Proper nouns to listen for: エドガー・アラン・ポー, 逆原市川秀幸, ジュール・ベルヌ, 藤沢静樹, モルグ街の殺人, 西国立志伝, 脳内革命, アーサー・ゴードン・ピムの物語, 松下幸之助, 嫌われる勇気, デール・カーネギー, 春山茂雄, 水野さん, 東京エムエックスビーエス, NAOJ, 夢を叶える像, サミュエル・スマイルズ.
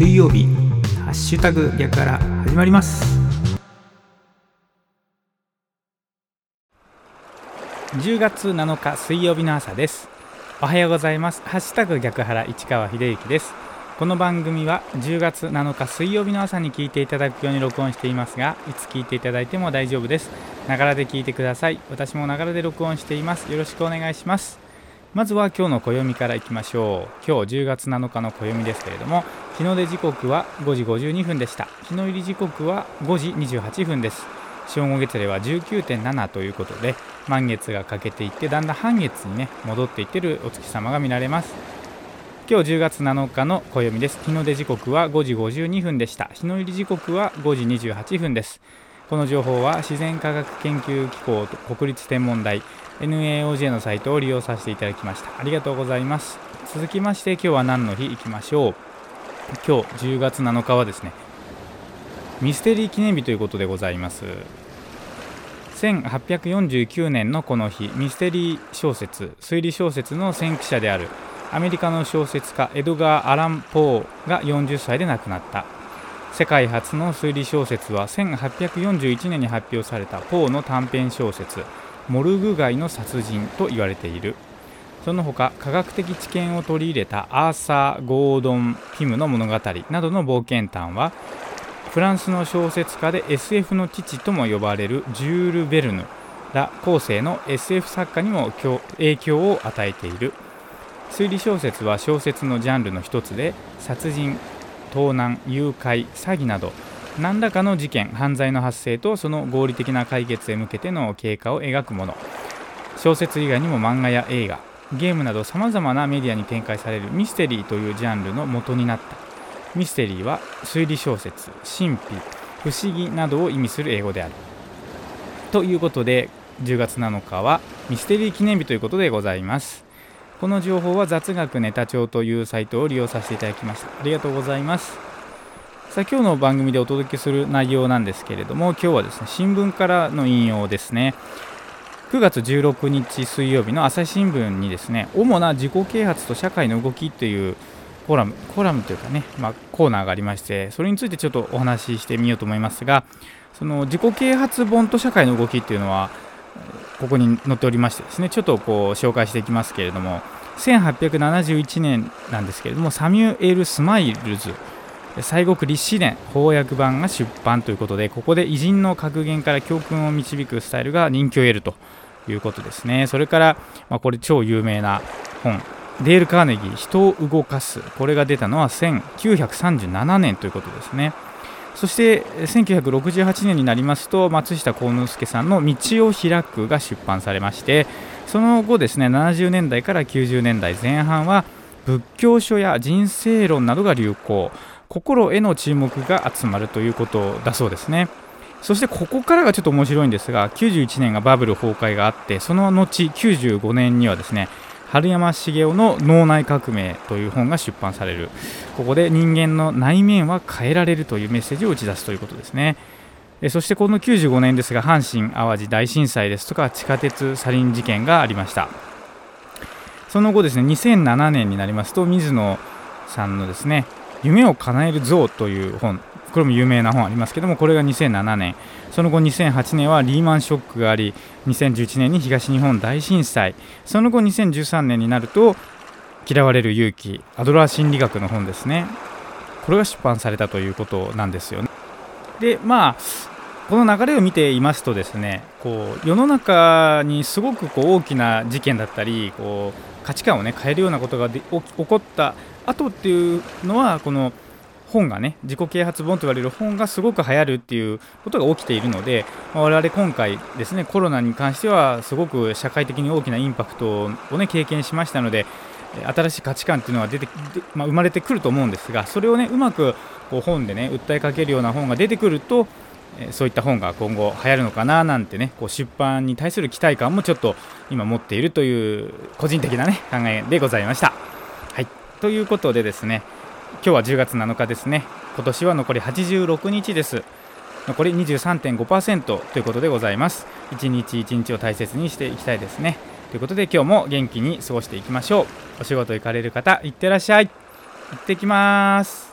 水曜日ハッシュタグやから始まります。10月7日水曜日の朝です。おはようございます。ハッシュタグ逆原市川秀幸です。この番組は10月7日水曜日の朝に聞いていただくように録音していますが、いつ聞いていただいても大丈夫です。ながらで聞いてください。私もながらで録音しています。よろしくお願いします。まずは今日の暦からいきましょう。今日10月7日の暦ですけれども、日の出時刻は5時52分でした。日の入り時刻は5時28分です。正午月齢は 19.7 ということで、満月が欠けていってだんだん半月にね戻っていってるお月様が見られます。今日10月7日の暦です。日の出時刻は5時52分でした。日の入り時刻は5時28分です。この情報は自然科学研究機構国立天文台 NAOJ のサイトを利用させていただきました。ありがとうございます。続きまして今日は何の日いきましょう。今日10月7日はですね、ミステリー記念日ということでございます。1849年のこの日、ミステリー小説、推理小説の先駆者であるアメリカの小説家エドガー・アラン・ポーが40歳で亡くなった。世界初の推理小説は1841年に発表されたポーの短編小説モルグ街の殺人と言われている。その他、科学的知見を取り入れたアーサー・ゴードン・ピムの物語などの冒険譚は、フランスの小説家で SF の父とも呼ばれるジュール・ベルヌら後世の SF 作家にも影響を与えている。推理小説は小説のジャンルの一つで、殺人、盗難、誘拐、詐欺など何らかの事件、犯罪の発生とその合理的な解決へ向けての経過を描くもの。小説以外にも漫画や映画、ゲームなどさまざまなメディアに展開されるミステリーというジャンルの元になった。ミステリーは推理小説、神秘、不思議などを意味する英語である。ということで10月7日はミステリー記念日ということでございます。この情報は雑学ネタ帳というサイトを利用させていただきました。ありがとうございます。さあ今日の番組でお届けする内容なんですけれども、今日はですね新聞からの引用ですね。9月16日水曜日の朝日新聞にですね、主な自己啓発と社会の動きというコラムというかね、コーナーがありまして、それについてちょっとお話ししてみようと思いますが、その自己啓発本と社会の動きっていうのはここに載っておりましてですね、ちょっと紹介していきますけれども、1871年なんですけれども、サミュエル・スマイルズ西国立志伝翻訳版が出版ということで、ここで偉人の格言から教訓を導くスタイルが人気を得るということですね。それから、これ超有名な本デール・カーネギー人を動かす、これが出たのは1937年ということですね。そして1968年になりますと松下幸之助さんの道を開くが出版されまして、その後ですね70年代から90年代前半は仏教書や人生論などが流行、心への注目が集まるということだそうですね。そしてここからがちょっと面白いんですが、91年がバブル崩壊があって、その後95年にはですね春山茂雄の脳内革命という本が出版される。ここで人間の内面は変えられるというメッセージを打ち出すということですね。そしてこの95年ですが、阪神淡路大震災ですとか地下鉄サリン事件がありました。その後ですね2007年になりますと水野さんのですね夢を叶える像という本、これも有名な本ありますけども、これが2007年、その後2008年はリーマンショックがあり、2011年に東日本大震災、その後2013年になると嫌われる勇気、アドラー心理学の本ですね、これが出版されたということなんですよね。でこの流れを見ていますとですね、世の中にすごく大きな事件だったり価値観をね変えるようなことが起こった後っていうのは、この本がね自己啓発本と言われる本がすごく流行るっていうことが起きているので、我々今回ですねコロナに関してはすごく社会的に大きなインパクトをね経験しましたので、新しい価値観っていうのは生まれてくると思うんですが、それをねうまく本でね訴えかけるような本が出てくると、そういった本が今後流行るのかななんてね、出版に対する期待感もちょっと今持っているという個人的なね考えでございました。はい、ということでですね、今日は10月7日ですね。今年は残り86日です。残り 23.5% ということでございます。一日一日を大切にしていきたいですね。ということで今日も元気に過ごしていきましょう。お仕事行かれる方、いってらっしゃい。行ってきます。